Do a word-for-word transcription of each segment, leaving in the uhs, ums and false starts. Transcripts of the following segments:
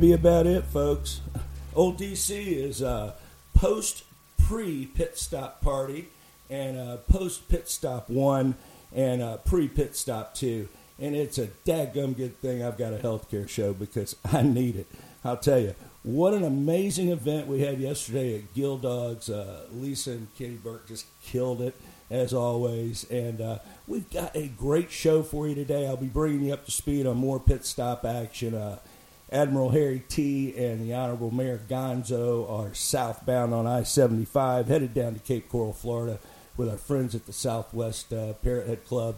Be about it, folks. Old D C is a post pre pit stop party and a post pit stop one and a pre pit stop two, and it's a dadgum good thing I've got a healthcare show because I need it. I'll tell you what an amazing event we had yesterday at Gill Dogs. Uh, Lisa and Kitty Burke just killed it as always, and uh, we've got a great show for you today. I'll be bringing you up to speed on more pit stop action. Uh, Admiral Harry T. and the Honorable Mayor Gonzo are southbound on I seventy-five, headed down to Cape Coral, Florida, with our friends at the Southwest uh, Parrothead Club.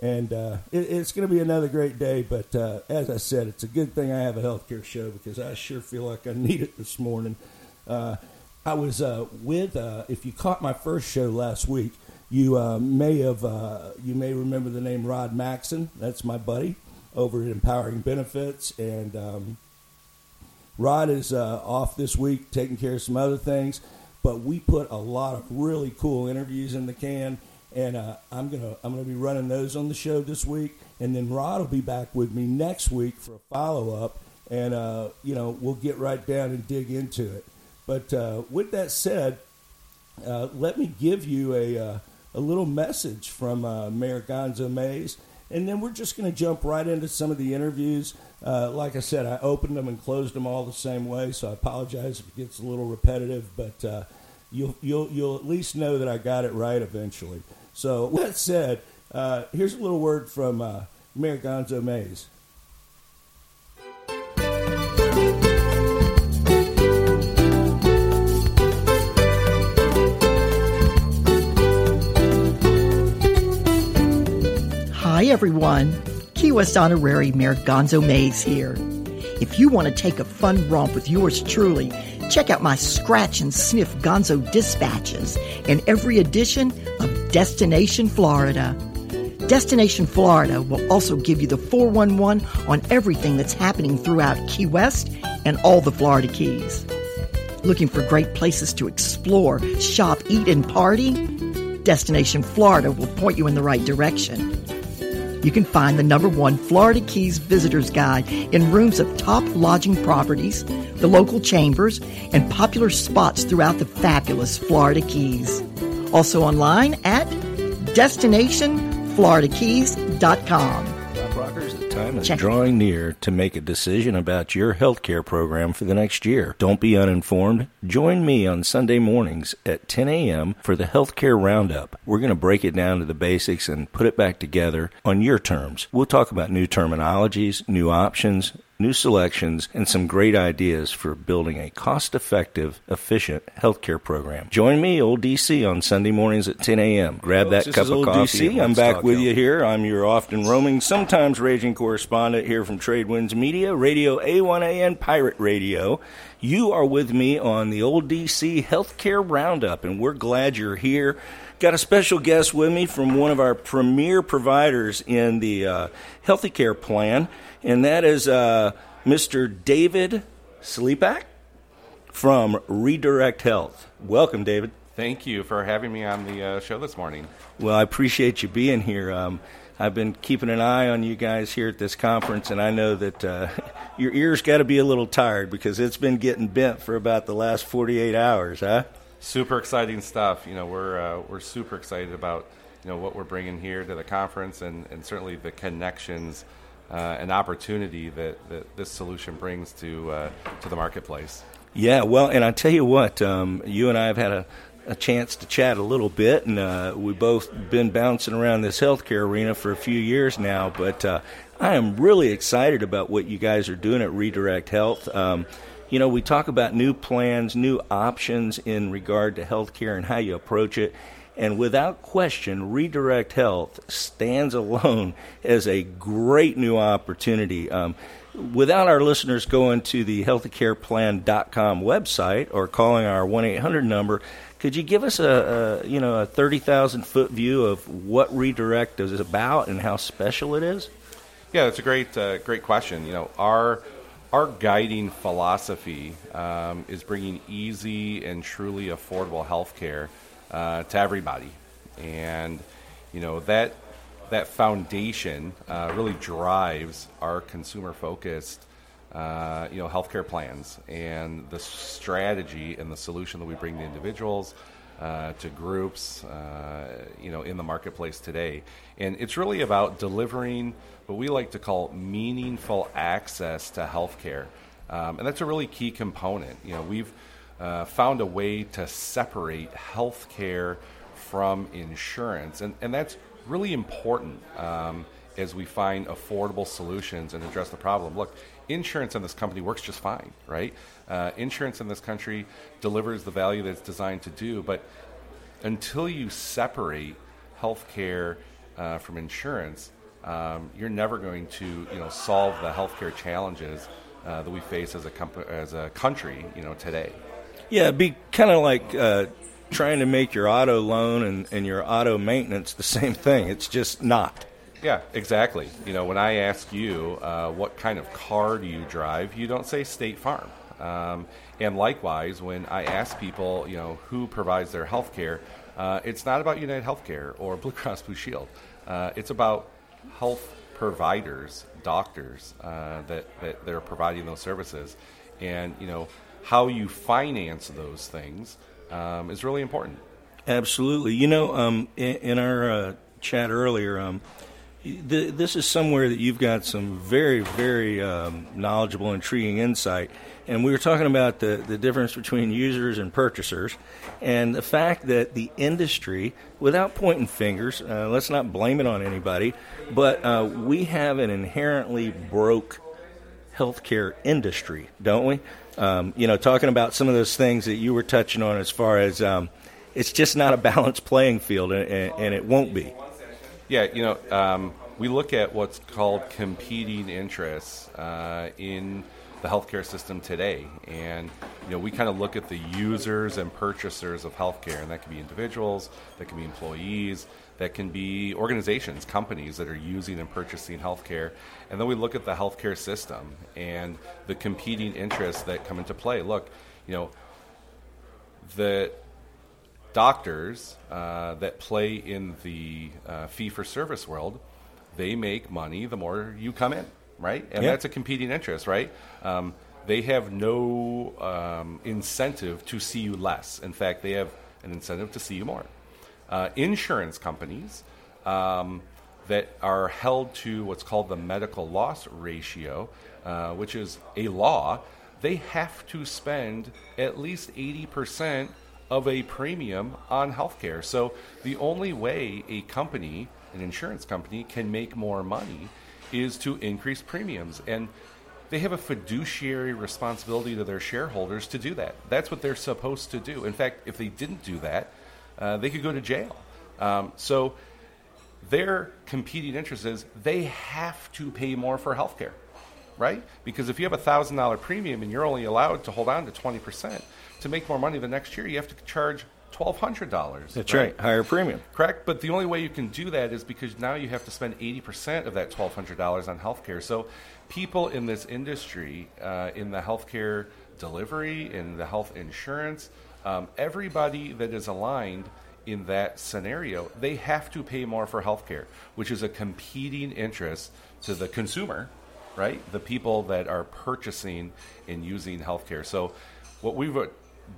And uh, it, it's going to be another great day. But uh, as I said, it's a good thing I have a healthcare show because I sure feel like I need it this morning. Uh, I was uh, with, uh, if you caught my first show last week, you uh, may have, uh, you may remember the name Rod Maxson. That's my buddy over at Empowering Benefits. And um, Rod is uh, off this week taking care of some other things. But we put a lot of really cool interviews in the can. And uh, I'm gonna I'm gonna be running those on the show this week, and then Rod will be back with me next week for a follow up, and uh, you know we'll get right down and dig into it. But uh, with that said, uh, let me give you a uh, a little message from uh, Mayor Gonzo Mays, and then we're just gonna jump right into some of the interviews. Uh, like I said, I opened them and closed them all the same way, so I apologize if it gets a little repetitive, but uh, you'll you'll you'll at least know that I got it right eventually. So with that said, uh, here's a little word from uh, Mayor Gonzo Mays. Hi, everyone. Key West Honorary Mayor Gonzo Mays here. If you want to take a fun romp with yours truly, check out my Scratch and Sniff Gonzo Dispatches in every edition of Destination Florida. Destination Florida will also give you the four one one on everything that's happening throughout Key West and all the Florida Keys. Looking for great places to explore, shop, eat, and party? Destination Florida will point you in the right direction. You can find the number one Florida Keys Visitor's Guide in rooms of top lodging properties, the local chambers, and popular spots throughout the fabulous Florida Keys. Also online at Destination Florida Keys dot com. Bob Rockers, the time is Check. drawing near to make a decision about your health care program for the next year. Don't be uninformed. Join me on Sunday mornings at ten a.m. for the Healthcare Roundup. We're going to break it down to the basics and put it back together on your terms. We'll talk about new terminologies, new options, new selections, and some great ideas for building a cost-effective, efficient healthcare program. Join me, Old D C, on Sunday mornings at ten a.m. Grab that cup of coffee. D C. I'm back with you here. I'm your often roaming, sometimes raging correspondent here from Tradewinds Media, Radio A one A, and Pirate Radio. You are with me on the Old D C Healthcare Roundup, and we're glad you're here. Got a special guest with me from one of our premier providers in the uh, Healthy Care Plan, and that is uh, Mister David Slipak from Redirect Health. Welcome, David. Thank you for having me on the uh, show this morning. Well, I appreciate you being here. Um, I've been keeping an eye on you guys here at this conference, and I know that uh, your ears got to be a little tired because it's been getting bent for about the last forty-eight hours, huh? Super exciting stuff. You know, we're uh, we're super excited about, you know, what we're bringing here to the conference and, and certainly the connections uh, and opportunity that, that this solution brings to uh, to the marketplace. Yeah, well, and I tell you what, um, you and I have had a, a chance to chat a little bit, and uh, we've both been bouncing around this healthcare arena for a few years now, but uh, I am really excited about what you guys are doing at Redirect Health. Um You know, we talk about new plans, new options in regard to healthcare and how you approach it. And without question, Redirect Health stands alone as a great new opportunity. Um, without our listeners going to the Healthy Care Plan dot com website or calling our one eight hundred number, could you give us a, a you know a thirty thousand foot view of what Redirect is about and how special it is? Yeah, that's a great uh, great question. You know, our Our guiding philosophy um, is bringing easy and truly affordable health care uh, to everybody. And, you know, that that foundation uh, really drives our consumer-focused, uh, you know, healthcare plans and the strategy and the solution that we bring to individuals, uh, to groups, uh, you know, in the marketplace today. And it's really about delivering what we like to call meaningful access to healthcare, um, and that's a really key component. You know, we've uh, found a way to separate healthcare from insurance, and, and that's really important um, as we find affordable solutions and address the problem. Look, insurance in this company works just fine, right? Uh, insurance in this country delivers the value that it's designed to do, but until you separate healthcare uh, from insurance, um, you're never going to, you know, solve the healthcare challenges uh, that we face as a comp- as a country, you know, today. Yeah, it'd be kind of like uh, trying to make your auto loan and, and your auto maintenance the same thing. It's just not. Yeah, exactly. You know, when I ask you uh, what kind of car do you drive, you don't say State Farm. Um, and likewise, when I ask people, you know, who provides their health care, uh, it's not about United Healthcare or Blue Cross Blue Shield. Uh, it's about health providers, doctors, uh, that, that they're providing those services. And, you know, how you finance those things um, is really important. Absolutely. You know, um, in, in our uh, chat earlier, um, the, this is somewhere that you've got some very, very um, knowledgeable, intriguing insight. And we were talking about the, the difference between users and purchasers, and the fact that the industry, without pointing fingers, uh, let's not blame it on anybody, but uh, we have an inherently broke healthcare industry, don't we? Um, you know, talking about some of those things that you were touching on as far as um, it's just not a balanced playing field, and, and it won't be. Yeah, you know, um, we look at what's called competing interests uh, in the healthcare system today, and you know, we kind of look at the users and purchasers of healthcare, and that can be individuals, that can be employees, that can be organizations, companies that are using and purchasing healthcare, and then we look at the healthcare system and the competing interests that come into play. Look, you know, the doctors uh, that play in the uh, fee-for-service world, they make money the more you come in, right? And yeah. That's a competing interest, right? Um, they have no um, incentive to see you less. In fact, they have an incentive to see you more. Uh, insurance companies um, that are held to what's called the medical loss ratio, uh, which is a law, they have to spend at least eighty percent of a premium on healthcare. So the only way a company, an insurance company, can make more money is to increase premiums. And they have a fiduciary responsibility to their shareholders to do that. That's what they're supposed to do. In fact, if they didn't do that, uh, they could go to jail. Um, so their competing interest is they have to pay more for healthcare, right? Because if you have a one thousand dollars premium and you're only allowed to hold on to twenty percent, to make more money the next year, you have to charge twelve hundred dollars. That's right? right, higher premium. Correct, but the only way you can do that is because now you have to spend eighty percent of that twelve hundred dollars on healthcare. So people in this industry, uh, in the healthcare delivery, in the health insurance, um, everybody that is aligned in that scenario, they have to pay more for healthcare, which is a competing interest to the consumer, right? The people that are purchasing and using healthcare. So what we've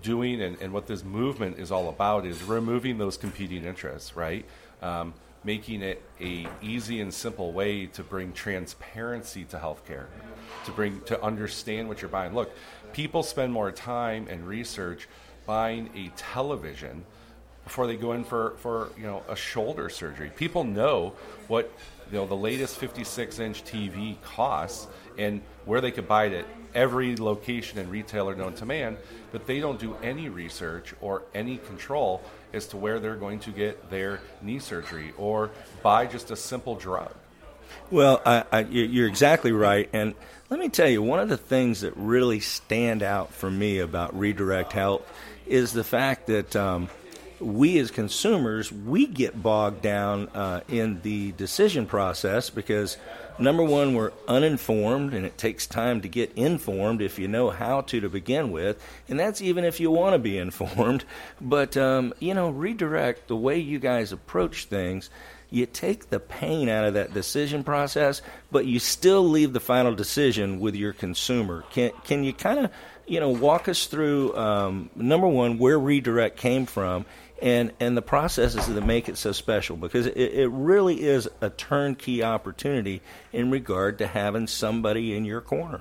doing and, and what this movement is all about is removing those competing interests, right? Um, making it a easy and simple way to bring transparency to healthcare, to bring to understand what you're buying. Look, people spend more time and research buying a television before they go in for, for you know, a shoulder surgery. People know what you know the latest fifty-six inch T V costs and where they could buy it at every location and retailer known to man, but they don't do any research or any control as to where they're going to get their knee surgery or buy just a simple drug. Well, I, I, you're exactly right. And let me tell you, one of the things that really stand out for me about Redirect Health is the fact that um, we as consumers, we get bogged down uh, in the decision process because, number one, we're uninformed, and it takes time to get informed if you know how to to begin with, and that's even if you want to be informed. But, um, you know, Redirect, the way you guys approach things, you take the pain out of that decision process, but you still leave the final decision with your consumer. Can can you kind of, you know, walk us through, um, number one, where Redirect came from, and and the processes that make it so special, because it, it really is a turnkey opportunity in regard to having somebody in your corner.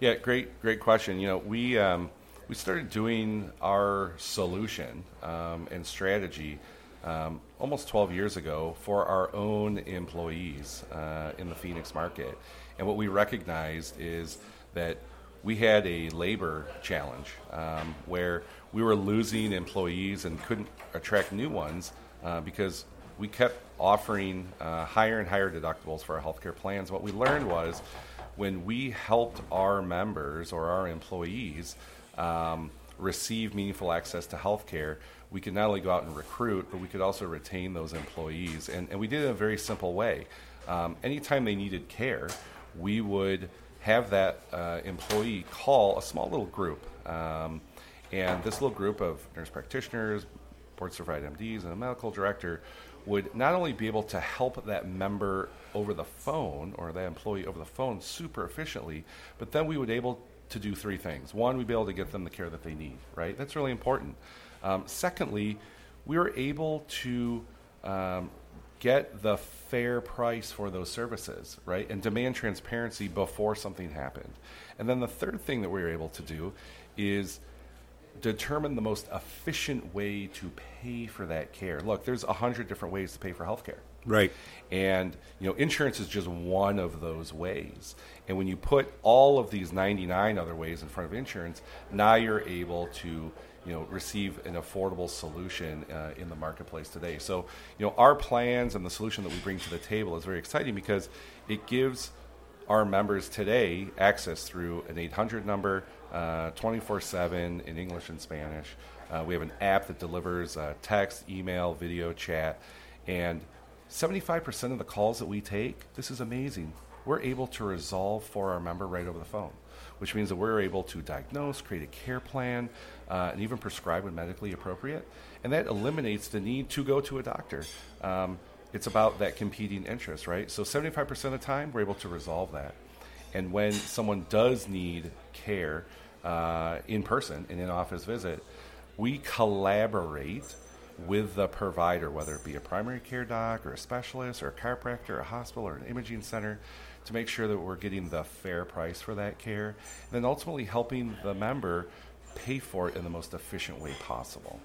Yeah, great, great question. You know, we um, we started doing our solution um, and strategy um, almost twelve years ago for our own employees uh, in the Phoenix market. And what we recognized is that we had a labor challenge um, where we were losing employees and couldn't attract new ones uh, because we kept offering uh, higher and higher deductibles for our healthcare plans. What we learned was when we helped our members or our employees um, receive meaningful access to healthcare, we could not only go out and recruit, but we could also retain those employees. And, and we did it in a very simple way. Um, anytime they needed care, we would have that uh, employee call a small little group. Um, and this little group of nurse practitioners, board-certified M Ds, and a medical director would not only be able to help that member over the phone or that employee over the phone super efficiently, but then we would be able to do three things. One, we'd be able to get them the care that they need, right? That's really important. Um, secondly, we were able to um, get the fair price for those services, right? And demand transparency before something happened. And then the third thing that we were able to do is determine the most efficient way to pay for that care. Look, there's a hundred different ways to pay for healthcare. Right. And, you know, insurance is just one of those ways. And when you put all of these ninety-nine other ways in front of insurance, now you're able to, you know, receive an affordable solution uh, in the marketplace today. So, you know, our plans and the solution that we bring to the table is very exciting because it gives our members today access through an eight hundred number, uh, twenty-four seven in English and Spanish. Uh, we have an app that delivers uh, text, email, video, chat, and seventy-five percent of the calls that we take, this is amazing, we're able to resolve for our member right over the phone, which means that we're able to diagnose, create a care plan, uh, and even prescribe when medically appropriate. And that eliminates the need to go to a doctor. Um, it's about that competing interest, right? So seventy-five percent of the time, we're able to resolve that. And when someone does need care uh, in person, an in-office visit, we collaborate with the provider, whether it be a primary care doc or a specialist or a chiropractor, or a hospital or an imaging center, to make sure that we're getting the fair price for that care, and then ultimately helping the member pay for it in the most efficient way possible.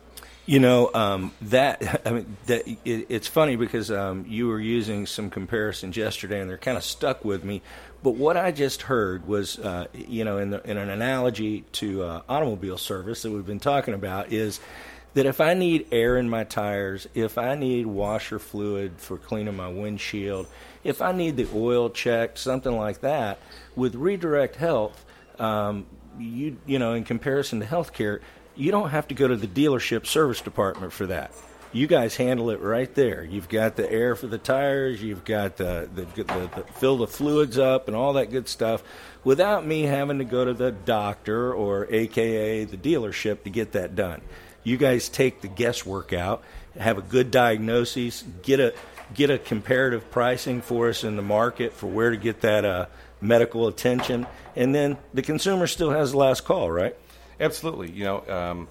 You know, um, that I mean, that, it, it's funny because um, you were using some comparisons yesterday, and they're kind of stuck with me. But what I just heard was, uh, you know, in, the, in an analogy to uh, automobile service that we've been talking about is that if I need air in my tires, if I need washer fluid for cleaning my windshield, if I need the oil checked, something like that, with Redirect Health, um, you you know, in comparison to healthcare, you don't have to go to the dealership service department for that. You guys handle it right there. You've got the air for the tires, you've got the, the, the, the fill the fluids up and all that good stuff without me having to go to the doctor or A K A the dealership to get that done. You guys take the guesswork out, have a good diagnosis, get a get a comparative pricing for us in the market for where to get that uh, medical attention, and then the consumer still has the last call, right? Absolutely. You know, um,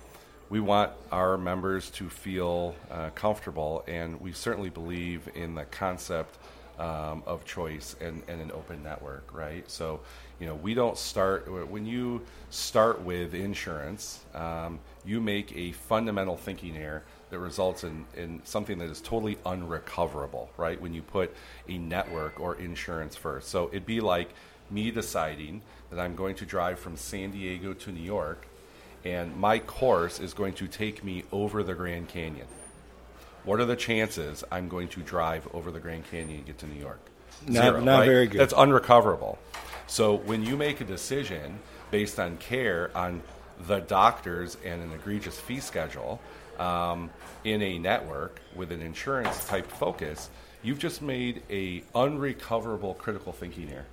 we want our members to feel uh, comfortable, and we certainly believe in the concept um, of choice and, and an open network, right? So, you know, we don't start, when you start with insurance, um, you make a fundamental thinking error that results in, in something that is totally unrecoverable, right? When you put a network or insurance first. So it'd be like me deciding that I'm going to drive from San Diego to New York, and my course is going to take me over the Grand Canyon. What are the chances I'm going to drive over the Grand Canyon and get to New York? Zero, not not right? Very good. That's unrecoverable. So when you make a decision based on care, on the doctors and an egregious fee schedule um, in a network with an insurance-type focus, you've just made a unrecoverable critical thinking error,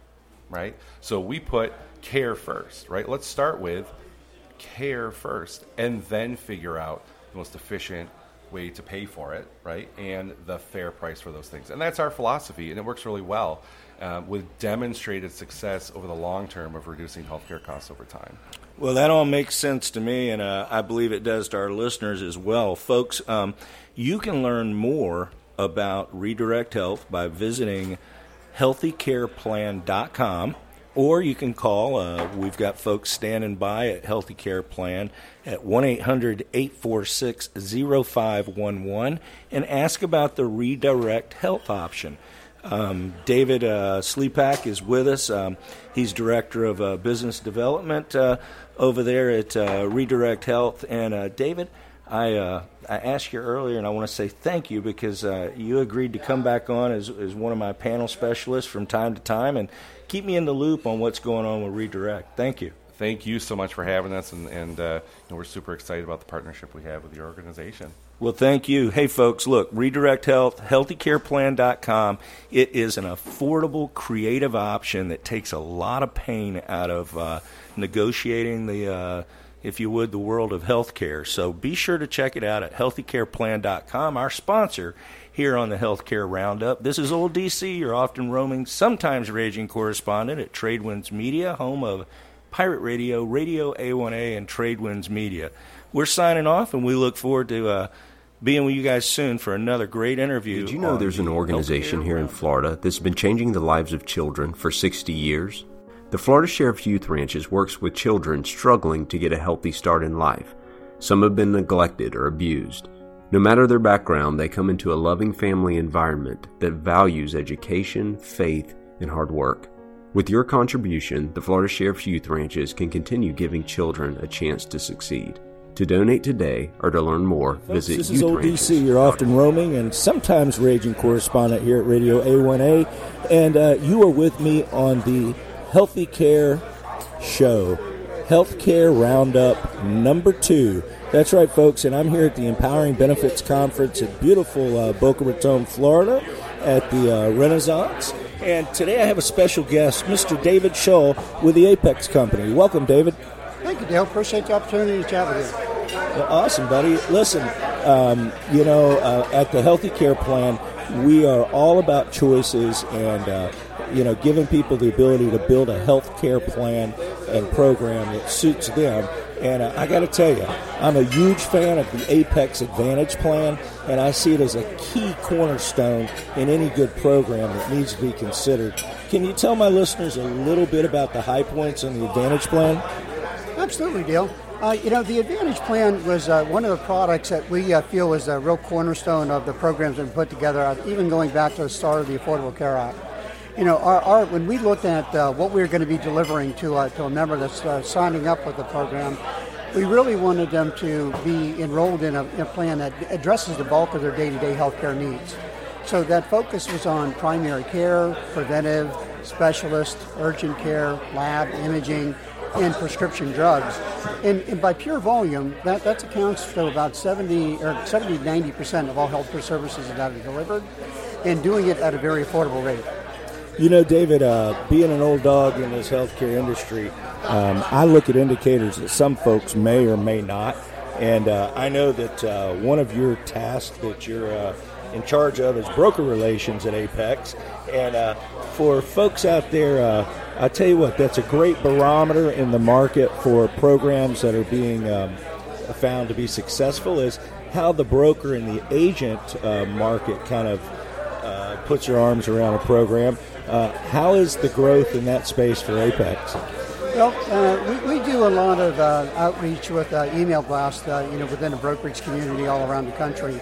right? So we put care first, right? Let's start with care first and then figure out the most efficient way to pay for it, right? And the fair price for those things. And that's our philosophy, and it works really well. Uh, with demonstrated success over the long term of reducing healthcare costs over time. Well, that all makes sense to me, and uh, I believe it does to our listeners as well. Folks, um, you can learn more about Redirect Health by visiting healthy care plan dot com, or you can call. Uh, we've got folks standing by at Healthy Care Plan at one eight hundred eight four six oh five one one and ask about the Redirect Health option. Um, David uh, Slipak is with us. Um, he's Director of uh, Business Development uh, over there at uh, Redirect Health. And, uh, David, I uh, I asked you earlier, and I want to say thank you because uh, you agreed to come back on as, as one of my panel specialists from time to time and keep me in the loop on what's going on with Redirect. Thank you. Thank you so much for having us, and, and uh, you know, we're super excited about the partnership we have with your organization. Well, thank you. Hey, folks, look, Redirect Health, healthy care plan dot com. It is an affordable, creative option that takes a lot of pain out of uh, negotiating the uh if you would, the world of healthcare. So be sure to check it out at healthy care plan dot com, our sponsor here on the Healthcare Roundup. This is Old D C, your often roaming, sometimes raging correspondent at Tradewinds Media, home of Pirate Radio, Radio A one A, and Tradewinds Media. We're signing off, and we look forward to uh, being with you guys soon for another great interview. Did you know there's an organization here in Florida that's been changing the lives of children for sixty years? The Florida Sheriff's Youth Ranches works with children struggling to get a healthy start in life. Some have been neglected or abused. No matter their background, they come into a loving family environment that values education, faith, and hard work. With your contribution, the Florida Sheriff's Youth Ranches can continue giving children a chance to succeed. To donate today or to learn more, visit This is Old D C, your often roaming and sometimes raging correspondent here at Radio A one A, and uh, you are with me on the Healthy Care Show, Healthcare Roundup number two. That's right, folks, and I'm here at the Empowering Benefits Conference at beautiful uh, Boca Raton, Florida, at the uh, Renaissance. And today I have a special guest, Mister David Schull with the Apex Company. Welcome, David. Thank you, Dale. Appreciate the opportunity to chat with you. Well, awesome, buddy. Listen, um, you know, uh, at the Healthy Care Plan, we are all about choices and uh, you know, giving people the ability to build a health care plan and program that suits them. And uh, I got to tell you, I'm a huge fan of the Apex Advantage Plan, and I see it as a key cornerstone in any good program that needs to be considered. Can you tell my listeners a little bit about the high points on the Advantage Plan? Absolutely, Dale. Uh, you know, the Advantage Plan was uh, one of the products that we uh, feel was a real cornerstone of the programs that we put together, even going back to the start of the Affordable Care Act. You know, our, our, when we looked at uh, what we were going to be delivering to, uh, to a member that's uh, signing up with the program, we really wanted them to be enrolled in a, in a plan that addresses the bulk of their day-to-day healthcare needs. So that focus was on primary care, preventive, specialist, urgent care, lab, imaging, and prescription drugs. And, and by pure volume, that, that accounts for about seventy, or seventy to ninety percent of all healthcare services that are delivered, and doing it at a very affordable rate. You know, David, uh, being an old dog in this healthcare industry, um, I look at indicators that some folks may or may not. And uh, I know that uh, one of your tasks that you're uh, in charge of is broker relations at Apex. And uh, for folks out there, uh, I tell you what, that's a great barometer in the market for programs that are being um, found to be successful is how the broker and the agent uh, market kind of uh, puts their arms around a program. Uh, how is the growth in that space for Apex? Well, uh, we, we do a lot of uh, outreach with uh, email blasts, uh, you know, within the brokerage community all around the country.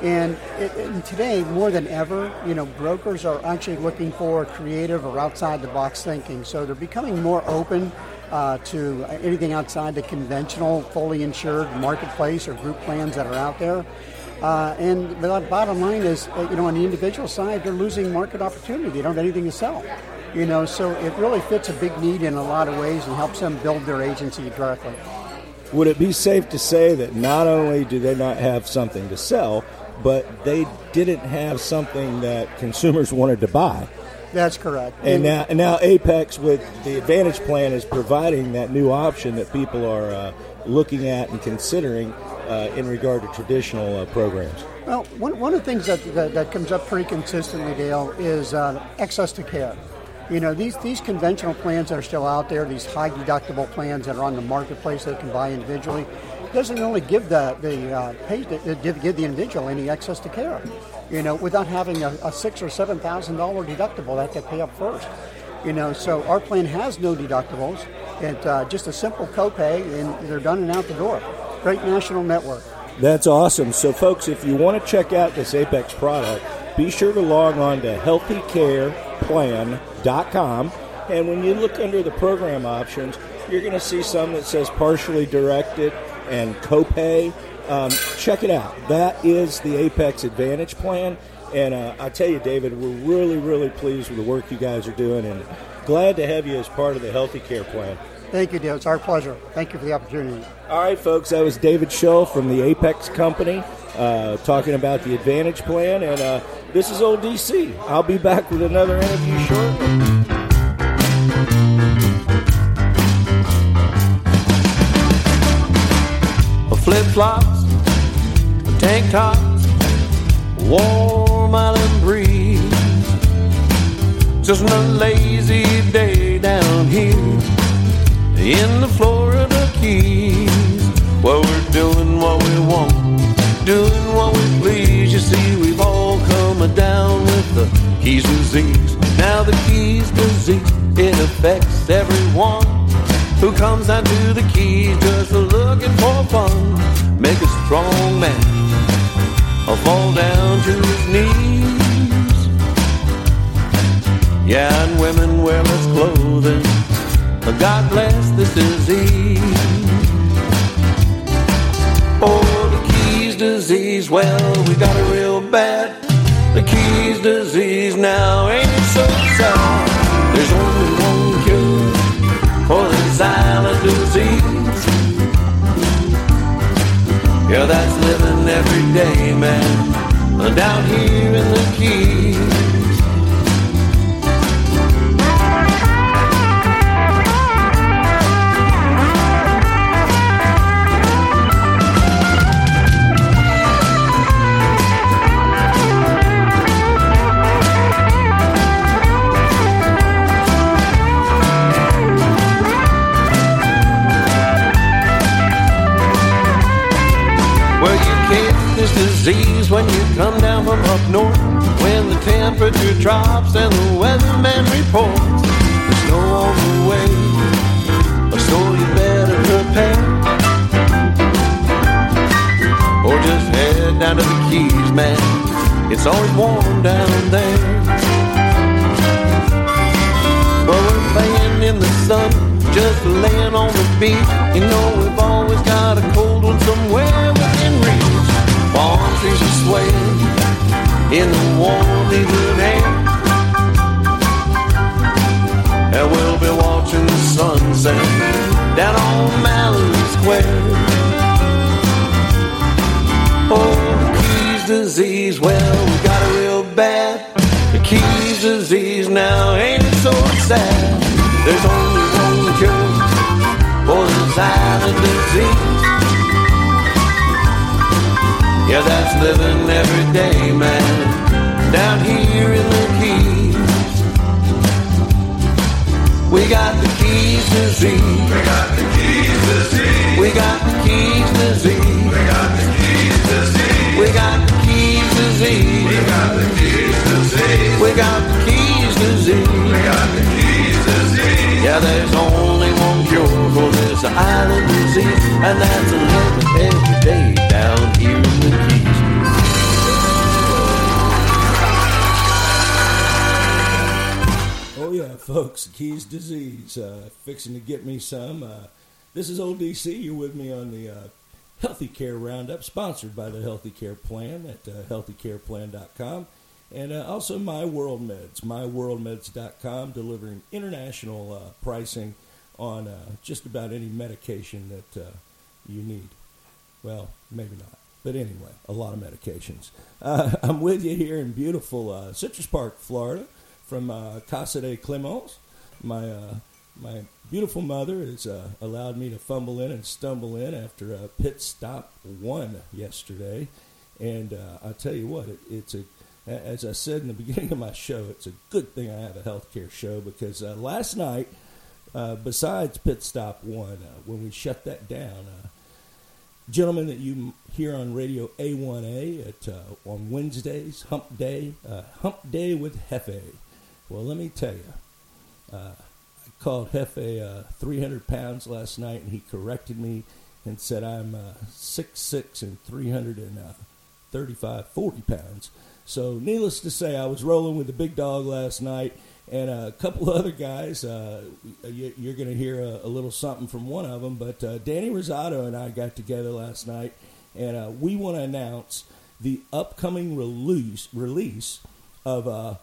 And, it, and today, more than ever, you know, brokers are actually looking for creative or outside-the-box thinking. So they're becoming more open uh, to anything outside the conventional, fully insured marketplace or group plans that are out there. Uh, and the bottom line is, you know, on the individual side, they're losing market opportunity. They don't have anything to sell, you know. So it really fits a big need in a lot of ways and helps them build their agency directly. Would it be safe to say that not only do they not have something to sell, but they didn't have something that consumers wanted to buy? That's correct. And, and now, and now Apex with the Advantage Plan is providing that new option that people are uh, looking at and considering. Uh, in regard to traditional uh, programs? Well, one, one of the things that, that, that comes up pretty consistently, Dale, is uh, access to care. You know, these, these conventional plans that are still out there, these high deductible plans that are on the marketplace they can buy individually, doesn't really give the, the, uh, pay, the, give the individual any access to care, you know, without having a, a six thousand dollars or seven thousand dollars deductible that they pay up first. You know, so our plan has no deductibles. It's uh, just a simple copay, and they're done and out the door. Great national network. That's awesome. So, folks, if you want to check out this Apex product, be sure to log on to healthy care plan dot com. And when you look under the program options, you're going to see some that says partially directed, and copay. Um, check it out. That is the Apex Advantage Plan. And uh, I tell you, David, we're really, really pleased with the work you guys are doing, and glad to have you as part of the Healthy Care Plan. Thank you, Dale. It's our pleasure. Thank you for the opportunity. All right, folks, that was David Schull from the Apex Company uh, talking about the Advantage Plan. And uh, this is Old D C. I'll be back with another interview shortly. Flip-flops, tank tops, warm island breeze. Just a lazy day down here in the Florida Keys. Well, we're doing what we want, doing what we please. You see, we've all come down with the Keys disease. Now the Keys disease, it affects everyone who comes down to the Keys just looking for fun. Make a strong man fall down to his knees. Yeah, and women wear less clothing. God bless this disease. Oh, the Keys disease, well, we got it real bad. The Keys disease now ain't it so sad. There's only one cure for this island disease. Yeah, that's living every day, man, down here in the Keys. This disease when you come down from up north, when the temperature drops and the weatherman reports the snow on the way, so you better prepare, or just head down to the Keys, man, it's always warm down there. But we're playing in the sun, just laying on the beach. You know we've always got a cold one somewhere within reach. Palm trees are swaying in the warm evening air, and we'll be watching the sunset down on Malibu Square. Oh, the Keys disease, well, we got it real bad. The Keys disease now ain't it so sad. There's only one cure for this island disease. Yeah, that's living every day, man, down here in the Keys. We got the Keys disease. We got the Keys disease. We got the Keys disease. We got the Keys disease. We got the Keys disease. We got the Keys disease. We got the Keys disease. We got the Keys disease. Yeah, there's only one cure for this island disease, and that's living every day down here in the Keys. Oh yeah, folks, Keys disease, uh, fixing to get me some. Uh, this is Old D C. You're with me on the uh, Healthy Care Roundup, sponsored by the Healthy Care Plan at uh, healthy care plan dot com, and uh, also My World Meds, my world meds dot com, delivering international uh, pricing on uh, just about any medication that uh, you need. Well, maybe not. But anyway, a lot of medications. Uh, I'm with you here in beautiful uh, Citrus Park, Florida, from uh, Casa de Clemens. My uh, my beautiful mother has uh, allowed me to fumble in and stumble in after a pit stop one yesterday. And uh, I'll tell you what, it, it's a, as I said in the beginning of my show, it's a good thing I have a healthcare show, because uh, last night, uh, besides pit stop one, uh, when we shut that down, uh, gentlemen that you hear on Radio A one A at uh, on Wednesdays, Hump Day, uh, Hump Day with Jefe. Well, let me tell you, uh, I called Jefe uh, three hundred pounds last night, and he corrected me and said I'm uh, six foot six and three hundred thirty-five, forty pounds. So needless to say, I was rolling with the big dog last night, and a couple other guys. Uh, you, you're going to hear a, a little something from one of them, but uh, Danny Rosato and I got together last night, and uh, we want to announce the upcoming release release of, uh,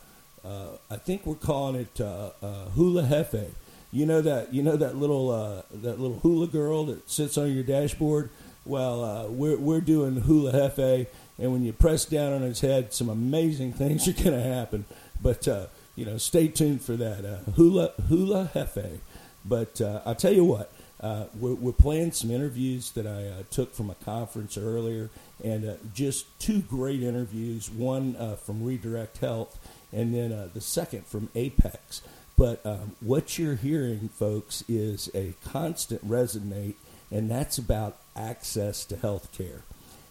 uh, I think we're calling it uh, uh, Hula Jefe. You know that you know that little uh, that little hula girl that sits on your dashboard. Well, uh, we're we're doing Hula Jefe, and when you press down on its head, some amazing things are going to happen. But uh, you know, stay tuned for that uh, Hula Hula Jefe. But uh, I'll tell you what, uh, we're, we're playing some interviews that I uh, took from a conference earlier, and uh, just two great interviews. One uh, from Redirect Health, and then uh, the second from Apex. But um, what you're hearing, folks, is a constant resonate, and that's about access to health care.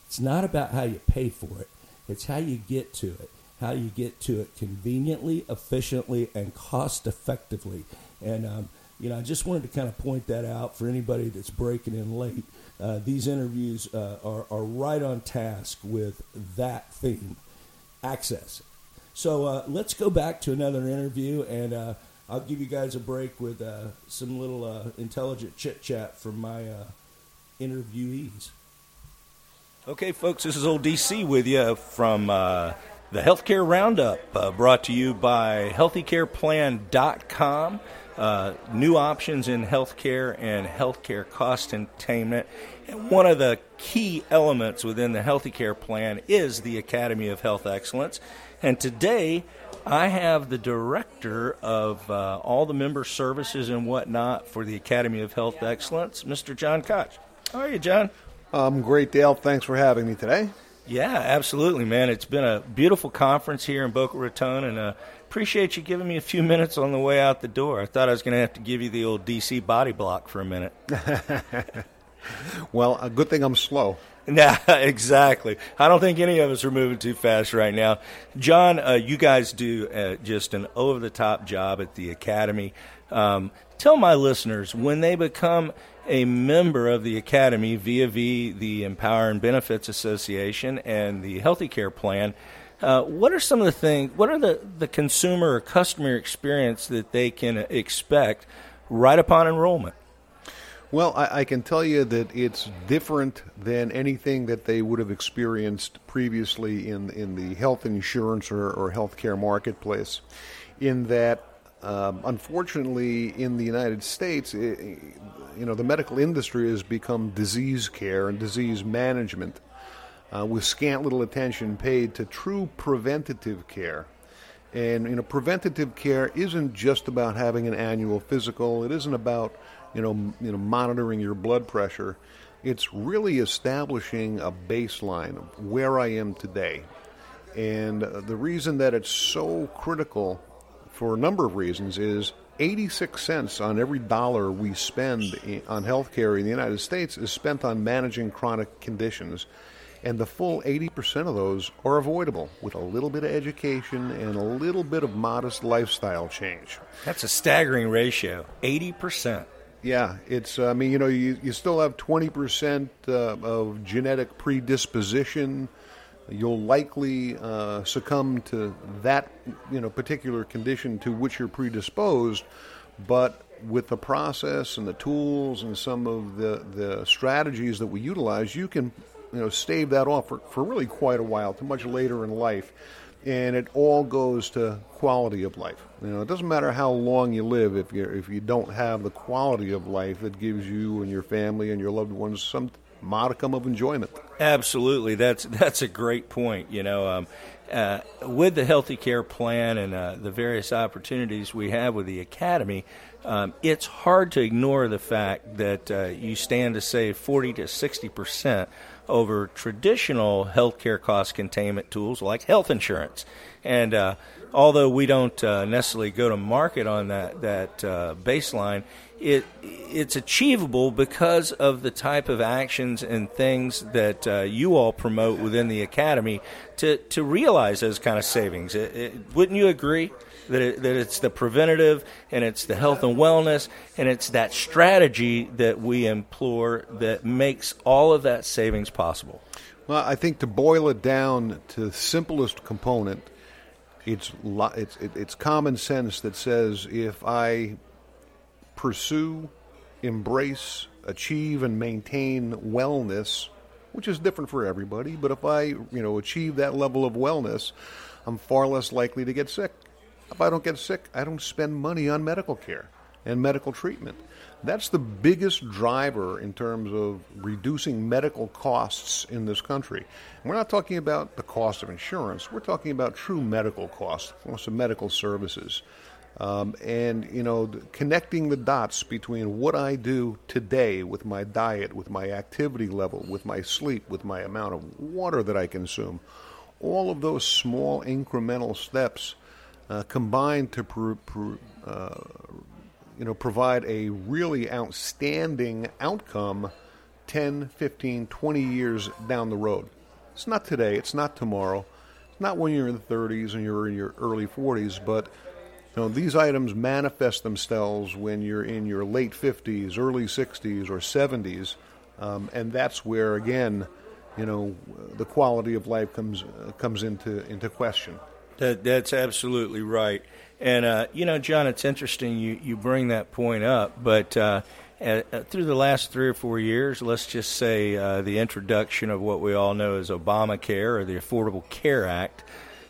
It's not about how you pay for it. It's how you get to it, how you get to it conveniently, efficiently, and cost-effectively. And, um, you know, I just wanted to kind of point that out for anybody that's breaking in late. Uh, these interviews uh, are, are right on task with that theme, access. So uh, let's go back to another interview, and uh, I'll give you guys a break with uh, some little uh, intelligent chit-chat from my uh, interviewees. Okay, folks, this is Old D C with you from uh, the Healthcare Roundup, uh, brought to you by Healthy Care Plan dot com. Uh, new options in healthcare and healthcare cost containment. And one of the key elements within the Healthy Care Plan is the Academy of Health Excellence. And today, I have the director of uh, all the member services and whatnot for the Academy of Health Excellence, Mister John Koch. How are you, John? I'm great, Dale. Thanks for having me today. Yeah, absolutely, man. It's been a beautiful conference here in Boca Raton, and uh, appreciate you giving me a few minutes on the way out the door. I thought I was going to have to give you the old D C body block for a minute. Well, a good thing I'm slow. Yeah, exactly. I don't think any of us are moving too fast right now. John, uh, you guys do uh, just an over-the-top job at the Academy. Um, tell my listeners, when they become a member of the Academy via v, the Empowering Benefits Association and the Healthy Care Plan, uh, what are some of the things, what are the, the consumer or customer experience that they can expect right upon enrollment? Well, I, I can tell you that it's different than anything that they would have experienced previously in in the health insurance or, or healthcare marketplace, in that, um, unfortunately, in the United States, it, you know, the medical industry has become disease care and disease management, uh, with scant little attention paid to true preventative care. And, you know, preventative care isn't just about having an annual physical. It isn't about You know, you know, monitoring your blood pressure. It's really establishing a baseline of where I am today. And uh, the reason that it's so critical, for a number of reasons, is eighty-six cents on every dollar we spend in, on healthcare in the United States is spent on managing chronic conditions. And the full eighty percent of those are avoidable with a little bit of education and a little bit of modest lifestyle change. That's a staggering ratio, eighty percent. Yeah, it's, I mean, you know, you, you still have twenty percent uh, of genetic predisposition. You'll likely uh, succumb to that, you know, particular condition to which you're predisposed. But with the process and the tools and some of the, the strategies that we utilize, you can, you know, stave that off for, for really quite a while, to much later in life. And it all goes to quality of life. You know, it doesn't matter how long you live if you if you don't have the quality of life that gives you and your family and your loved ones some modicum of enjoyment. Absolutely, that's that's a great point. You know, um, uh, with the Healthy Care Plan and uh, the various opportunities we have with the Academy, um, it's hard to ignore the fact that uh, you stand to save forty to sixty percent. Over traditional healthcare cost containment tools like health insurance. And uh, although we don't uh, necessarily go to market on that that uh, baseline, it it's achievable because of the type of actions and things that uh, you all promote within the Academy to, to realize those kind of savings. It, it, wouldn't you agree that it, that it's the preventative and it's the health and wellness and it's that strategy that we implore that makes all of that savings possible? Well, I think to boil it down to the simplest component, It's it's it's common sense that says if I pursue, embrace, achieve, and maintain wellness, which is different for everybody, but if I, you know, achieve that level of wellness, I'm far less likely to get sick. If I don't get sick, I don't spend money on medical care and medical treatment. That's the biggest driver in terms of reducing medical costs in this country. And we're not talking about the cost of insurance. We're talking about true medical costs, cost of medical services. Um, and, you know, connecting the dots between what I do today with my diet, with my activity level, with my sleep, with my amount of water that I consume, all of those small incremental steps uh, combined to pr- pr- uh, you know, provide a really outstanding outcome ten, fifteen, twenty years down the road. It's not today. It's not tomorrow. It's not when you're in the thirties and you're in your early forties, but you know, these items manifest themselves when you're in your late fifties, early sixties, or seventies, um, and that's where, again, you know, the quality of life comes uh, comes into, into question. That, that's absolutely right. And, uh, you know, John, it's interesting you, you bring that point up, but uh, at, through the last three or four years, let's just say uh, the introduction of what we all know as Obamacare or the Affordable Care Act,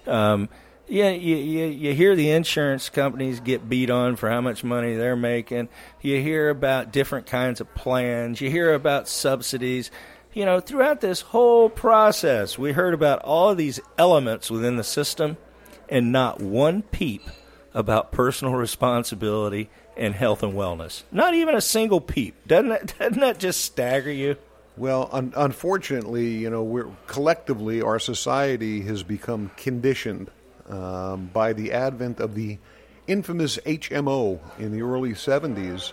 um, yeah, you, you, you hear the insurance companies get beat on for how much money they're making. You hear about different kinds of plans. You hear about subsidies. You know, throughout this whole process, we heard about all of these elements within the system and not one peep about personal responsibility and health and wellness. Not even a single peep. Doesn't that, doesn't that just stagger you? Well, un- unfortunately, you know, we're collectively, our society has become conditioned um, by the advent of the infamous H M O in the early seventies,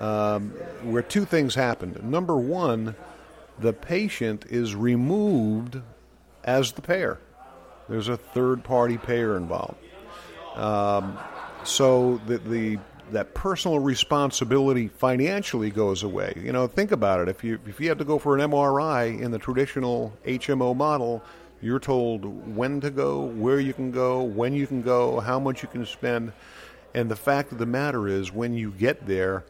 um, where two things happened. Number one, the patient is removed as the payer. There's a third-party payer involved. Um, so the, the that personal responsibility financially goes away. You know, think about it. If you if you have to go for an M R I in the traditional H M O model, you're told when to go, where you can go, when you can go, how much you can spend. And the fact of the matter is, when you get there,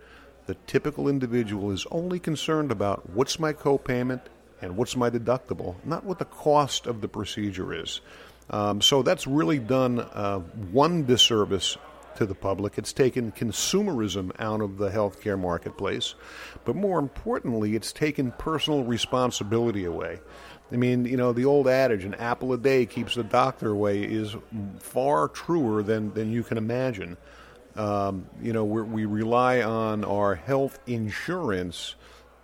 the typical individual is only concerned about what's my copayment and what's my deductible, not what the cost of the procedure is. Um, so that's really done uh, one disservice to the public. It's taken consumerism out of the healthcare marketplace, but more importantly, it's taken personal responsibility away. I mean, you know, the old adage, an apple a day keeps the doctor away, is far truer than, than you can imagine. Um, you know, we're, we rely on our health insurance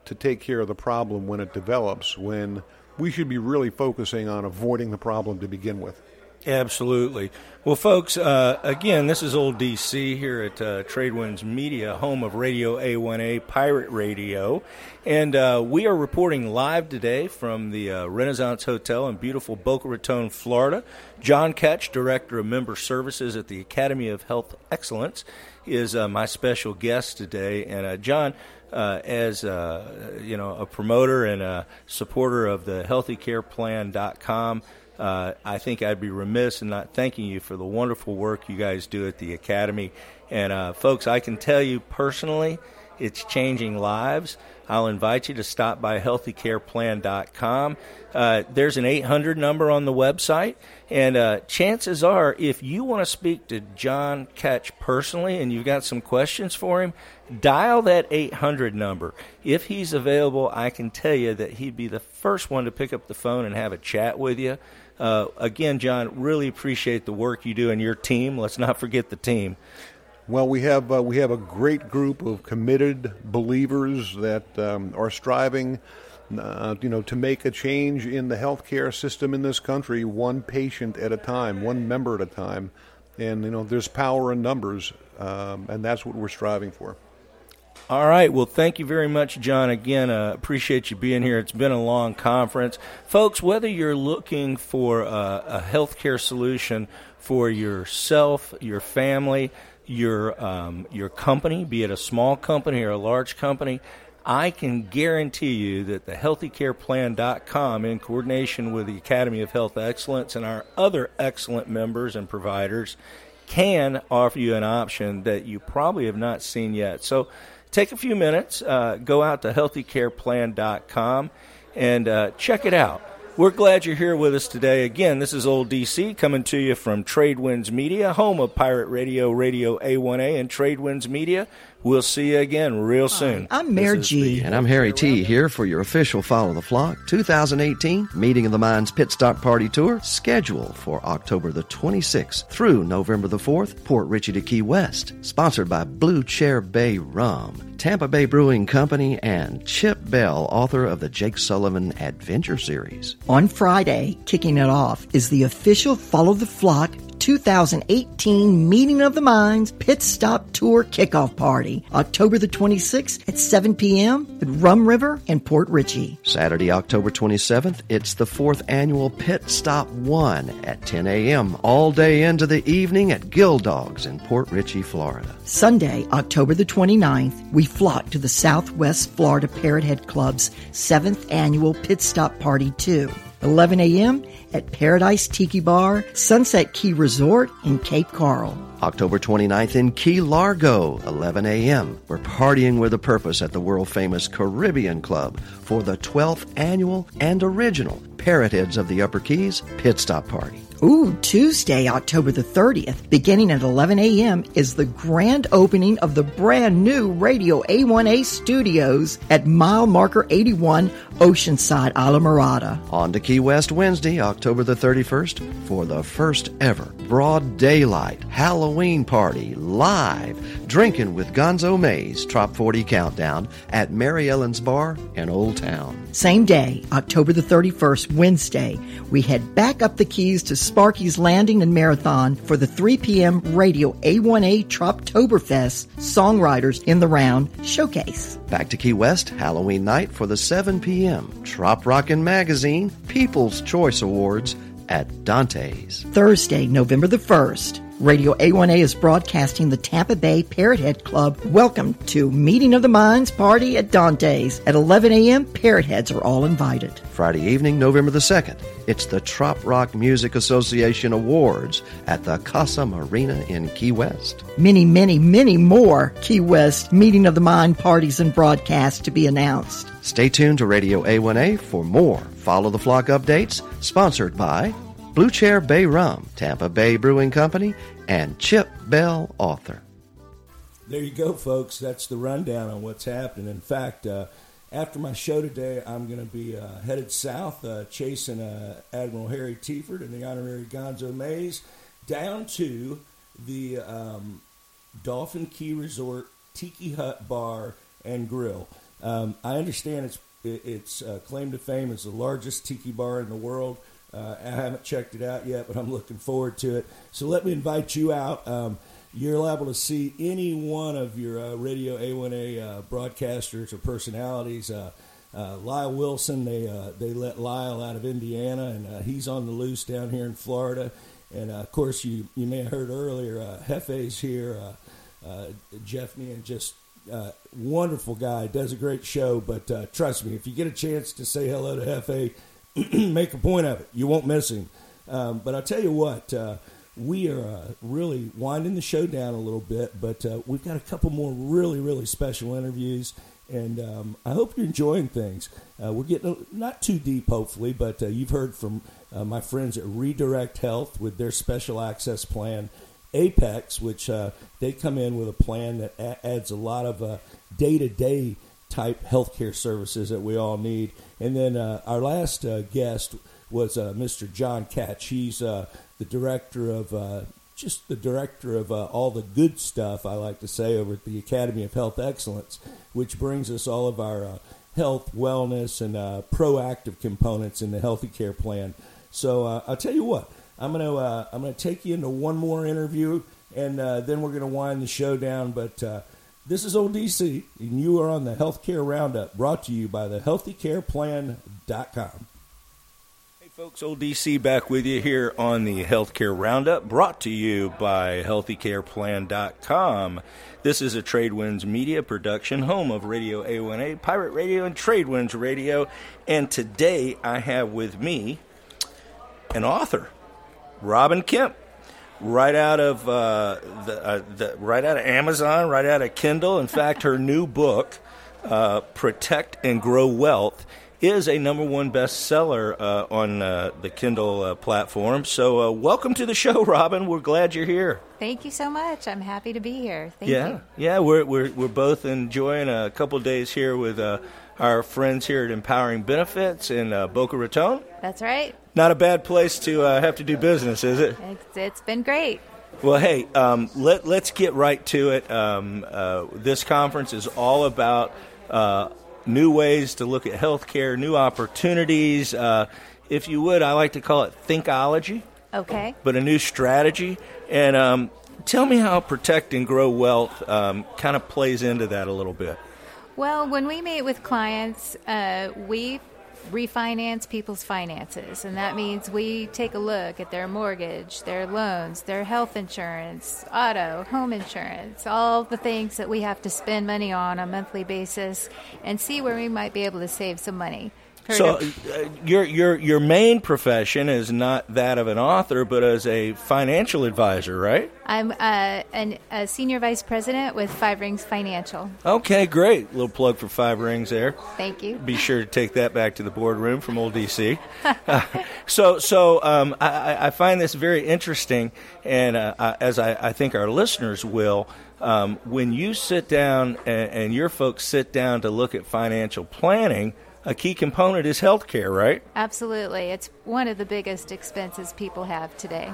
to take care of the problem when it develops, when we should be really focusing on avoiding the problem to begin with. Absolutely. Well, folks, uh, again, this is Old D C here at uh, Tradewinds Media, home of Radio A one A, Pirate Radio. And uh, we are reporting live today from the uh, Renaissance Hotel in beautiful Boca Raton, Florida. John Koch, Director of Member Services at the Academy of Health Excellence, is uh, my special guest today. And uh, John, Uh, as uh, you know, a promoter and a supporter of the Healthy Care Plan dot com, uh, I think I'd be remiss in not thanking you for the wonderful work you guys do at the Academy. And uh, folks, I can tell you personally, it's changing lives. I'll invite you to stop by Healthy Care Plan dot com. Uh, there's an eight hundred number on the website, and uh, chances are, if you want to speak to John Koch personally and you've got some questions for him, dial that eight hundred number. If he's available, I can tell you that he'd be the first one to pick up the phone and have a chat with you. Uh, again, John, really appreciate the work you do and your team. Let's not forget the team. Well, we have uh, we have a great group of committed believers that um, are striving, uh, you know, to make a change in the healthcare system in this country, one patient at a time, one member at a time, and you know, there's power in numbers, um, and that's what we're striving for. All right. Well, thank you very much, John. Again, uh, appreciate you being here. It's been a long conference. Folks, whether you're looking for a, a healthcare solution for yourself, your family, your um, your company, be it a small company or a large company, I can guarantee you that the Healthy Care Plan dot com, in coordination with the Academy of Health Excellence and our other excellent members and providers, can offer you an option that you probably have not seen yet. So take a few minutes, uh, go out to Healthy Care Plan dot com and uh, check it out. We're glad you're here with us today. Again, this is Old D C coming to you from Tradewinds Media, home of Pirate Radio, Radio A one A, and Tradewinds Media. We'll see you again real soon. I'm Mayor G. And I'm Harry T. here for your official Follow the Flock twenty eighteen Meeting of the Minds Pit Stop Party Tour, scheduled for October the twenty-sixth through November the fourth, Port Richey to Key West. Sponsored by Blue Chair Bay Rum, Tampa Bay Brewing Company, and Chip Bell, author of the Jake Sullivan Adventure Series. On Friday, kicking it off, is the official Follow the Flock twenty eighteen Meeting of the Minds Pit Stop Tour Kickoff Party, October the twenty-sixth at seven p.m. at Rum River in Port Richey. Saturday, October twenty-seventh, it's the fourth annual Pit Stop one at ten a.m. all day into the evening at Gill Dogs in Port Richey, Florida. Sunday, October the twenty-ninth, we flock to the Southwest Florida Parrothead Club's seventh annual Pit Stop Party two, eleven a.m. at Paradise Tiki Bar, Sunset Key Resort in Cape Coral. October twenty-ninth in Key Largo, eleven a.m. We're partying with a purpose at the world-famous Caribbean Club for the twelfth annual and original Parrotheads of the Upper Keys Pit Stop Party. Ooh, Tuesday, October the thirtieth, beginning at eleven a.m., is the grand opening of the brand new Radio A one A studios at mile marker eighty-one, Oceanside, Isla Mirada. On to Key West Wednesday, October the thirty-first, for the first ever broad daylight Halloween party live, drinking with Gonzo May's Trop forty Countdown at Mary Ellen's Bar in Old Town. Same day, October the thirty-first, Wednesday, we head back up the Keys to Sparky's Landing and Marathon for the three p.m. Radio A one A Troptoberfest Songwriters in the Round Showcase. Back to Key West Halloween night for the seven p.m. Trop Rockin' Magazine People's Choice Awards at Dante's. Thursday, November the first, Radio A one A is broadcasting the Tampa Bay Parrothead Club Welcome to Meeting of the Minds Party at Dante's. At eleven a.m., Parrotheads are all invited. Friday evening, November the second, it's the Trop Rock Music Association Awards at the Casa Marina in Key West. Many, many, many more Key West Meeting of the Mind parties and broadcasts to be announced. Stay tuned to Radio A one A for more Follow the Flock updates, sponsored by Blue Chair Bay Rum, Tampa Bay Brewing Company, and Chip Bell, author. There you go, folks. That's the rundown on what's happened. In fact, uh, after my show today, I'm going to be uh, headed south, uh, chasing uh, Admiral Harry T. and the Honorary Gonzo Mays down to the um, Dolphin Key Resort Tiki Hut Bar and Grill. Um, I understand its, it's uh, claim to fame is the largest tiki bar in the world. Uh, I haven't checked it out yet, but I'm looking forward to it. So let me invite you out. Um, you're liable to see any one of your uh, Radio A one A uh, broadcasters or personalities. Uh, uh, Lyle Wilson, they uh, they let Lyle out of Indiana, and uh, he's on the loose down here in Florida. And, uh, of course, you, you may have heard earlier, uh, Jefe's here. Uh, uh, Jefe and just uh, wonderful guy, does a great show. But uh, trust me, if you get a chance to say hello to Jefe, make a point of it. You won't miss him. Um, but I'll tell you what, uh, we are uh, really winding the show down a little bit, but uh, we've got a couple more really, really special interviews, and um, I hope you're enjoying things. Uh, we're getting not too deep, hopefully, but uh, you've heard from uh, my friends at Redirect Health with their special access plan, Apex, which uh, they come in with a plan that a- adds a lot of uh, day-to-day type healthcare services that we all need. And then uh, our last uh, guest was uh, Mister John Koch. He's uh, the director of uh, just the director of uh, all the good stuff, I like to say, over at the Academy of Health Excellence, which brings us all of our uh, health, wellness, and uh, proactive components in the Healthy Care Plan. So uh, I'll tell you what, I'm gonna uh, I'm gonna take you into one more interview, and uh, then we're gonna wind the show down, but. Uh, This is Old D C, and you are on the Healthcare Roundup, brought to you by the Healthy Care Plan dot com. Hey, Folks, O D C back with you here on the Healthcare Roundup, brought to you by Healthy Care Plan dot com. This is a Tradewinds Media production, home of Radio A one A, Pirate Radio, and Tradewinds Radio. And today I have with me an author, Robin Kemp, right out of uh, the, uh, the right out of Amazon, right out of Kindle. In fact, her new book, uh, "Protect and Grow Wealth," is a number one bestseller uh, on uh, the Kindle uh, platform. So uh, welcome to the show, Robin. We're glad you're here. Thank you so much. I'm happy to be here. Thank yeah. you. Yeah, we're, we're, we're both enjoying a couple days here with uh, our friends here at Empowering Benefits in uh, Boca Raton. That's right. Not a bad place to uh, have to do business, is it? It's, it's been great. Well, hey, um, let, let's get right to it. Um, uh, this conference is all about uh, new ways to look at healthcare, new opportunities. Uh, if you would, I like to call it thinkology. Okay. But a new strategy. And um, tell me how Protect and Grow Wealth um, kind of plays into that a little bit. Well, when we meet with clients, uh, we refinance people's finances. And that means we take a look at their mortgage, their loans, their health insurance, auto, home insurance, all the things that we have to spend money on a monthly basis and see where we might be able to save some money. Heard so uh, your your your main profession is not that of an author, but as a financial advisor, right? I'm uh, an, a senior vice president with Five Rings Financial. Okay, great. Little plug for Five Rings there. Thank you. Be sure to take that back to the boardroom from Old D C. uh, so so um, I, I find this very interesting, and uh, I, as I, I think our listeners will, um, when you sit down and, and your folks sit down to look at financial planning, a key component is healthcare, right? Absolutely. It's one of the biggest expenses people have today.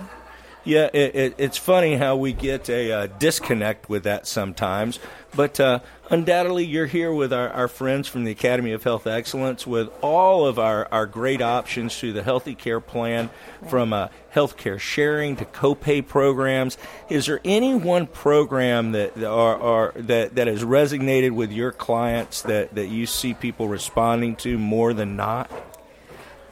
Yeah, it, it, it's funny how we get a uh, disconnect with that sometimes. But uh, undoubtedly, you're here with our, our friends from the Academy of Health Excellence with all of our, our great options through the Healthy Care Plan, right, from uh, healthcare sharing to copay programs. Is there any one program that are, are that, that has resonated with your clients that, that you see people responding to more than not?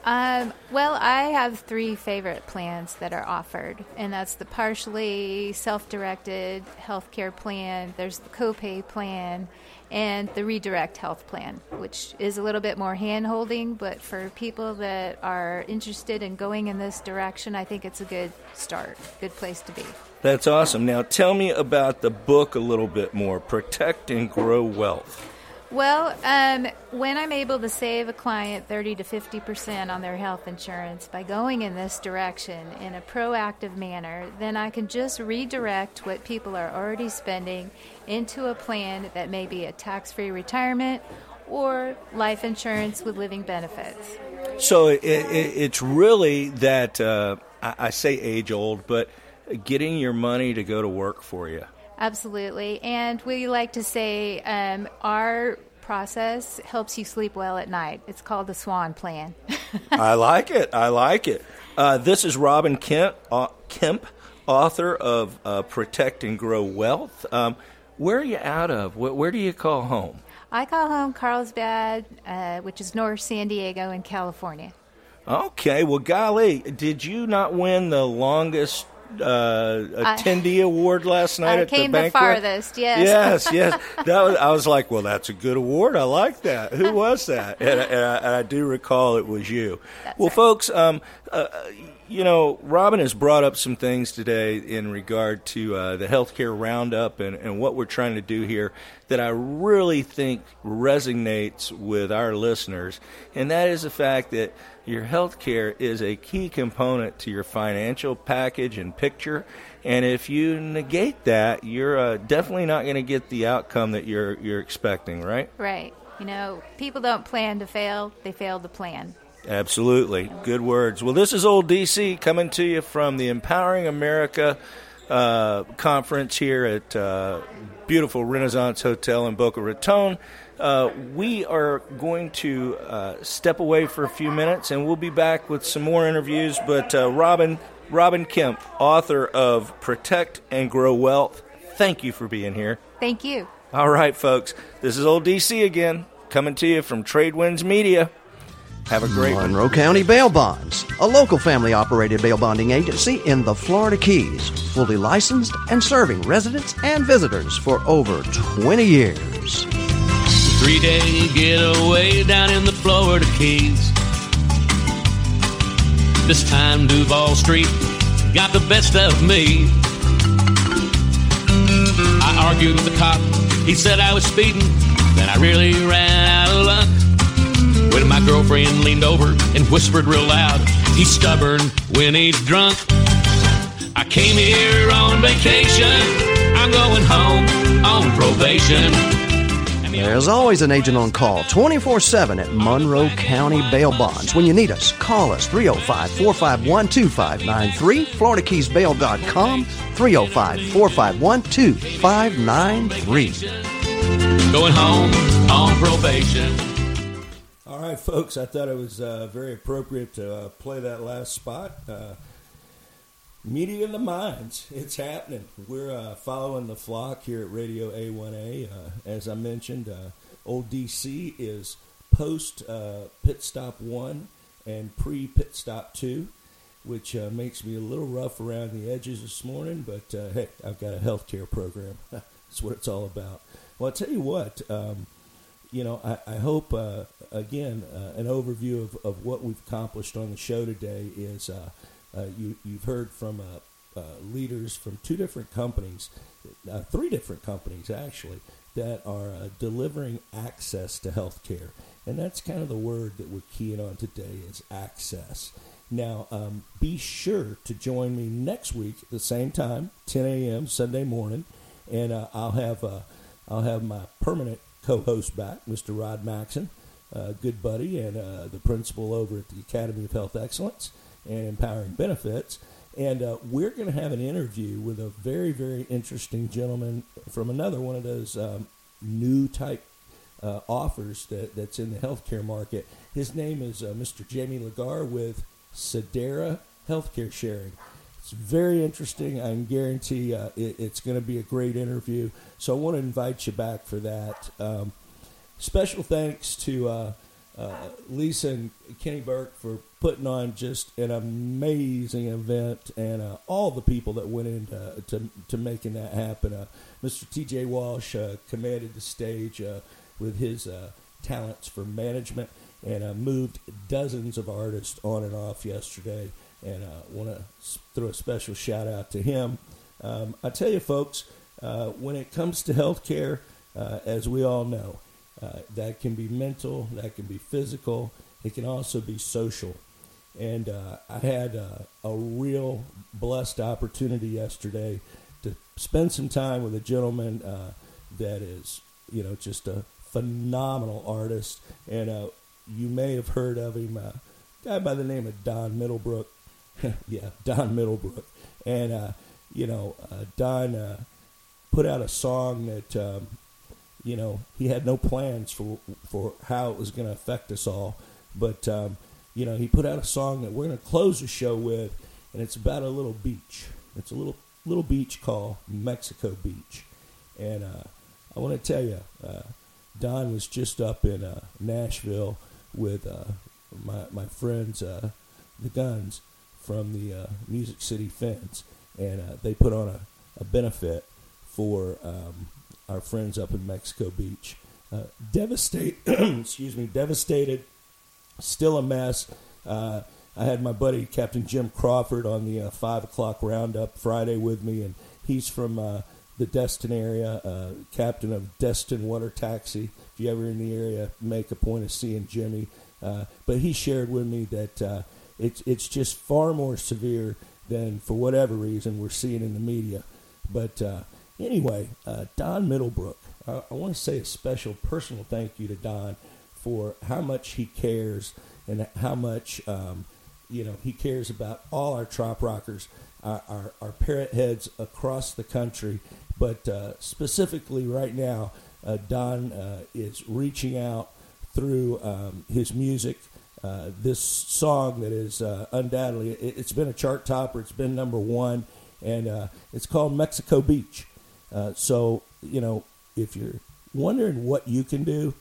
Um, well, I have three favorite plans that are offered, and that's the partially self-directed healthcare plan, there's the copay plan, and the Redirect Health plan, which is a little bit more hand-holding, but for people that are interested in going in this direction, I think it's a good start, good place to be. That's awesome. Now, tell me about the book a little bit more, Protect and Grow Wealth. Well, um, when I'm able to save a client thirty to fifty percent on their health insurance by going in this direction in a proactive manner, then I can just redirect what people are already spending into a plan that may be a tax-free retirement or life insurance with living benefits. So it, it, it's really that, uh, I, I say age-old, but getting your money to go to work for you. Absolutely. And we like to say um, our process helps you sleep well at night. It's called the Swan Plan. I like it. I like it. Uh, this is Robin Kemp, uh, Kemp author of uh, Protect and Grow Wealth. Um, where are you out of? Where, where do you call home? I call home Carlsbad, uh, which is North San Diego in California. Okay. Well, golly, did you not win the longest Uh, attendee I, award last night I at the banquet? I came the farthest, yes. Yes, yes. That was, I was like, well, that's a good award. I like that. Who was that? And, and, I, and I do recall it was you. That's well, right. Folks, um, uh, you know, Robin has brought up some things today in regard to uh, the Healthcare Roundup and, and what we're trying to do here that I really think resonates with our listeners, and that is the fact that your healthcare is a key component to your financial package and picture, and if you negate that, you're uh, definitely not going to get the outcome that you're you're expecting, right? Right. You know, people don't plan to fail; they fail to plan. Absolutely. Good words. Well, this is Old D C coming to you from the Empowering America uh, conference here at uh, beautiful Renaissance Hotel in Boca Raton. Uh, we are going to uh, step away for a few minutes, and we'll be back with some more interviews. But uh, Robin, Robin Kemp, author of Protect and Grow Wealth, thank you for being here. Thank you. All right, folks. This is Old D C again, coming to you from Tradewinds Media. Have a great Monroe one. County Bail Bonds, a local family-operated bail bonding agency in the Florida Keys, fully licensed and serving residents and visitors for over twenty years. Three-day getaway down in the Florida Keys. This time Duval Street got the best of me. I argued with the cop, he said I was speeding, then I really ran out of luck. When my girlfriend leaned over and whispered real loud, he's stubborn when he's drunk. I came here on vacation, I'm going home on probation. There's always an agent on call twenty-four seven at Monroe County Bail Bonds. When you need us, call us three oh five, four five one, two five nine three, Florida Keys Bail dot com, three oh five, four five one, two five nine three. Going home on probation. All right, folks, I thought it was uh, very appropriate to uh, play that last spot. Uh, Media in the Minds, it's happening. We're uh, following the flock here at Radio A one A. Uh, as I mentioned, uh, old D C is post uh, pit stop one and pre pit stop two, which uh, makes me a little rough around the edges this morning, but uh, hey, I've got a health care program. That's what it's all about. Well, I'll tell you what, um, you know, I, I hope, uh, again, uh, an overview of, of what we've accomplished on the show today is. Uh, Uh, you, you've heard from uh, uh, leaders from two different companies, uh, three different companies actually, that are uh, delivering access to health care. And that's kind of the word that we're keying on today, is access. Now, um, be sure to join me next week at the same time, ten a.m. Sunday morning, and uh, I'll have uh, I'll have my permanent co-host back, Mister Rod Maxson, uh, good buddy, and uh, the principal over at the Academy of Health Excellence and Empowering Benefits. And uh, we're going to have an interview with a very, very interesting gentleman from another one of those um, new type uh, offers that, that's in the healthcare market. His name is uh, Mister Jamie Lagar with Sedera Healthcare Sharing. It's very interesting. I can guarantee uh, it, it's going to be a great interview. So I want to invite you back for that. Um, special thanks to uh, uh, Lisa and Kenny Burke for putting on just an amazing event, and uh, all the people that went into uh, to, to making that happen. Uh, Mister T J Walsh uh, commanded the stage uh, with his uh, talents for management, and uh, moved dozens of artists on and off yesterday, and I uh, want to throw a special shout-out to him. Um, I tell you, folks, uh, when it comes to healthcare, uh, as we all know, uh, that can be mental, that can be physical, it can also be social. And uh, I had uh, a real blessed opportunity yesterday to spend some time with a gentleman uh, that is, you know, just a phenomenal artist. And uh, you may have heard of him, uh, a guy by the name of Don Middlebrook. yeah, Don Middlebrook. And, uh, you know, uh, Don uh, put out a song that, um, you know, he had no plans for, for how it was going to affect us all. But, um, you know, he put out a song that we're going to close the show with, and it's about a little beach. It's a little little beach called Mexico Beach. And uh, I want to tell you, uh, Don was just up in uh, Nashville with uh, my my friends, uh, the Guns, from the uh, Music City Fens, and uh, they put on a, a benefit for um, our friends up in Mexico Beach. Uh, devastate, excuse me, devastated. Still a mess. Uh, I had my buddy Captain Jim Crawford on the uh, five o'clock roundup Friday with me, and he's from uh, the Destin area, uh, captain of Destin Water Taxi. If you're ever in the area, make a point of seeing Jimmy. Uh, but he shared with me that uh, it's it's just far more severe than, for whatever reason, we're seeing in the media. But uh, anyway, uh, Don Middlebrook, I, I want to say a special personal thank you to Don for how much he cares and how much, um, you know, he cares about all our Trop Rockers, our, our, our parrot heads across the country. But uh, specifically right now, uh, Don uh, is reaching out through um, his music. Uh, this song that is uh, undoubtedly, it, it's been a chart topper. It's been number one, and uh, it's called Mexico Beach. Uh, so, you know, if you're wondering what you can do,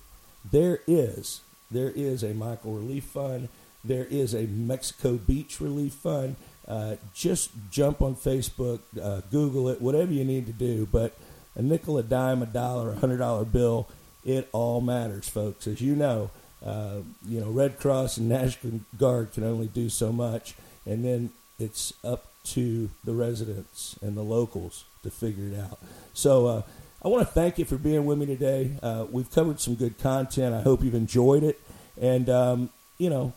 there is There is a Michael Relief Fund. There is a Mexico Beach Relief Fund. Uh, just jump on Facebook, uh, Google it, whatever you need to do. But a nickel, a dime, a dollar, a one hundred dollar bill, it all matters, folks. As you know, uh, you know, Red Cross and National Guard can only do so much. And then it's up to the residents and the locals to figure it out. So uh, I want to thank you for being with me today. Uh, we've covered some good content. I hope you've enjoyed it. And, um, you know,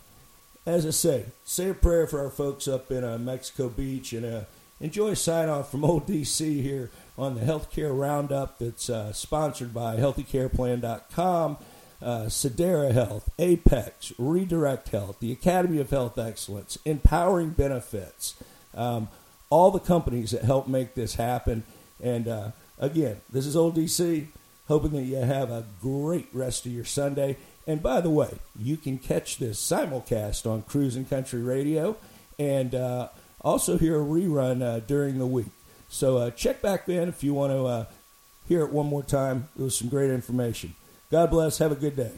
as I say, say a prayer for our folks up in uh, Mexico Beach, and uh, enjoy a sign-off from old D C here on the Healthcare Roundup that's uh, sponsored by Healthy Care Plan dot com, uh, Sedera Health, Apex, Redirect Health, the Academy of Health Excellence, Empowering Benefits, um, all the companies that help make this happen. And, uh, again, this is old D C, hoping that you have a great rest of your Sunday. And by the way, you can catch this simulcast on Cruisin' Country Radio, and uh, also hear a rerun uh, during the week. So uh, check back then if you want to uh, hear it one more time. It was some great information. God bless. Have a good day.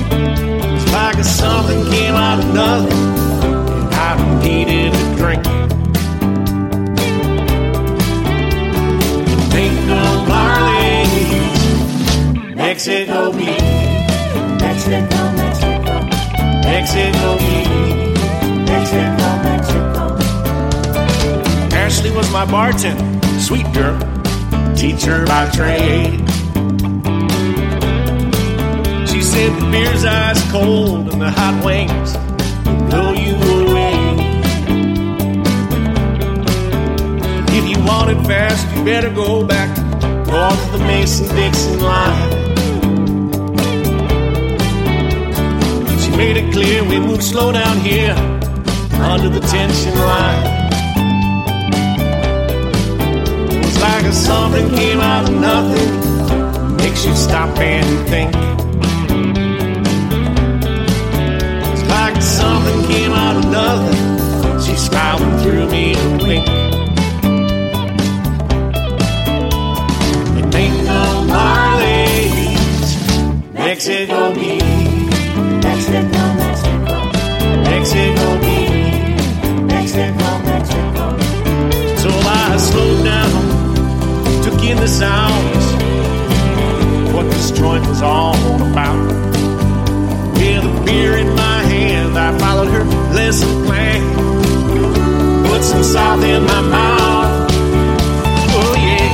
Mexico Beach, Mexico, Mexico, Mexico Beach, Mexico, Mexico. Ashley was my bartender, sweet girl, teacher by trade. She said the beer's ice cold and the hot wings will blow you away. If you want it fast, you better go back off the Mason-Dixon line. Made it clear we move slow down here under the tension line. It's like a something came out of nothing, makes you stop and think. It's like something came out of nothing, she's smiling through me a wink. It ain't no Marley's, Mexico Beach. Mexico, Mexico, Mexico Beach, Mexico, Mexico. So I slowed down, took in the sounds, what this joint was all about. With a beer in my hand, I followed her lesson plan, put some salt in my mouth, oh yeah.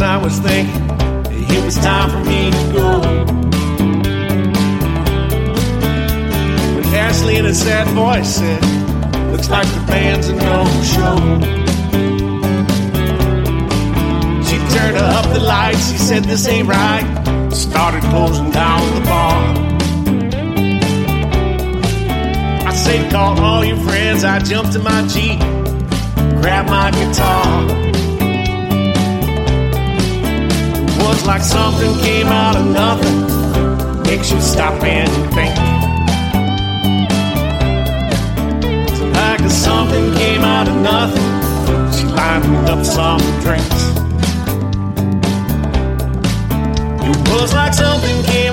I was thinking it was time for me to go. But Ashley in a sad voice said, looks like the band's a no show. She turned up the lights. He said, this ain't right. Started closing down the bar. I said, call all your friends. I jumped in my Jeep, grabbed my guitar. It was like something came out of nothing. Makes you stop and think. It's like something came out of nothing. She lined up some drinks. It was like something came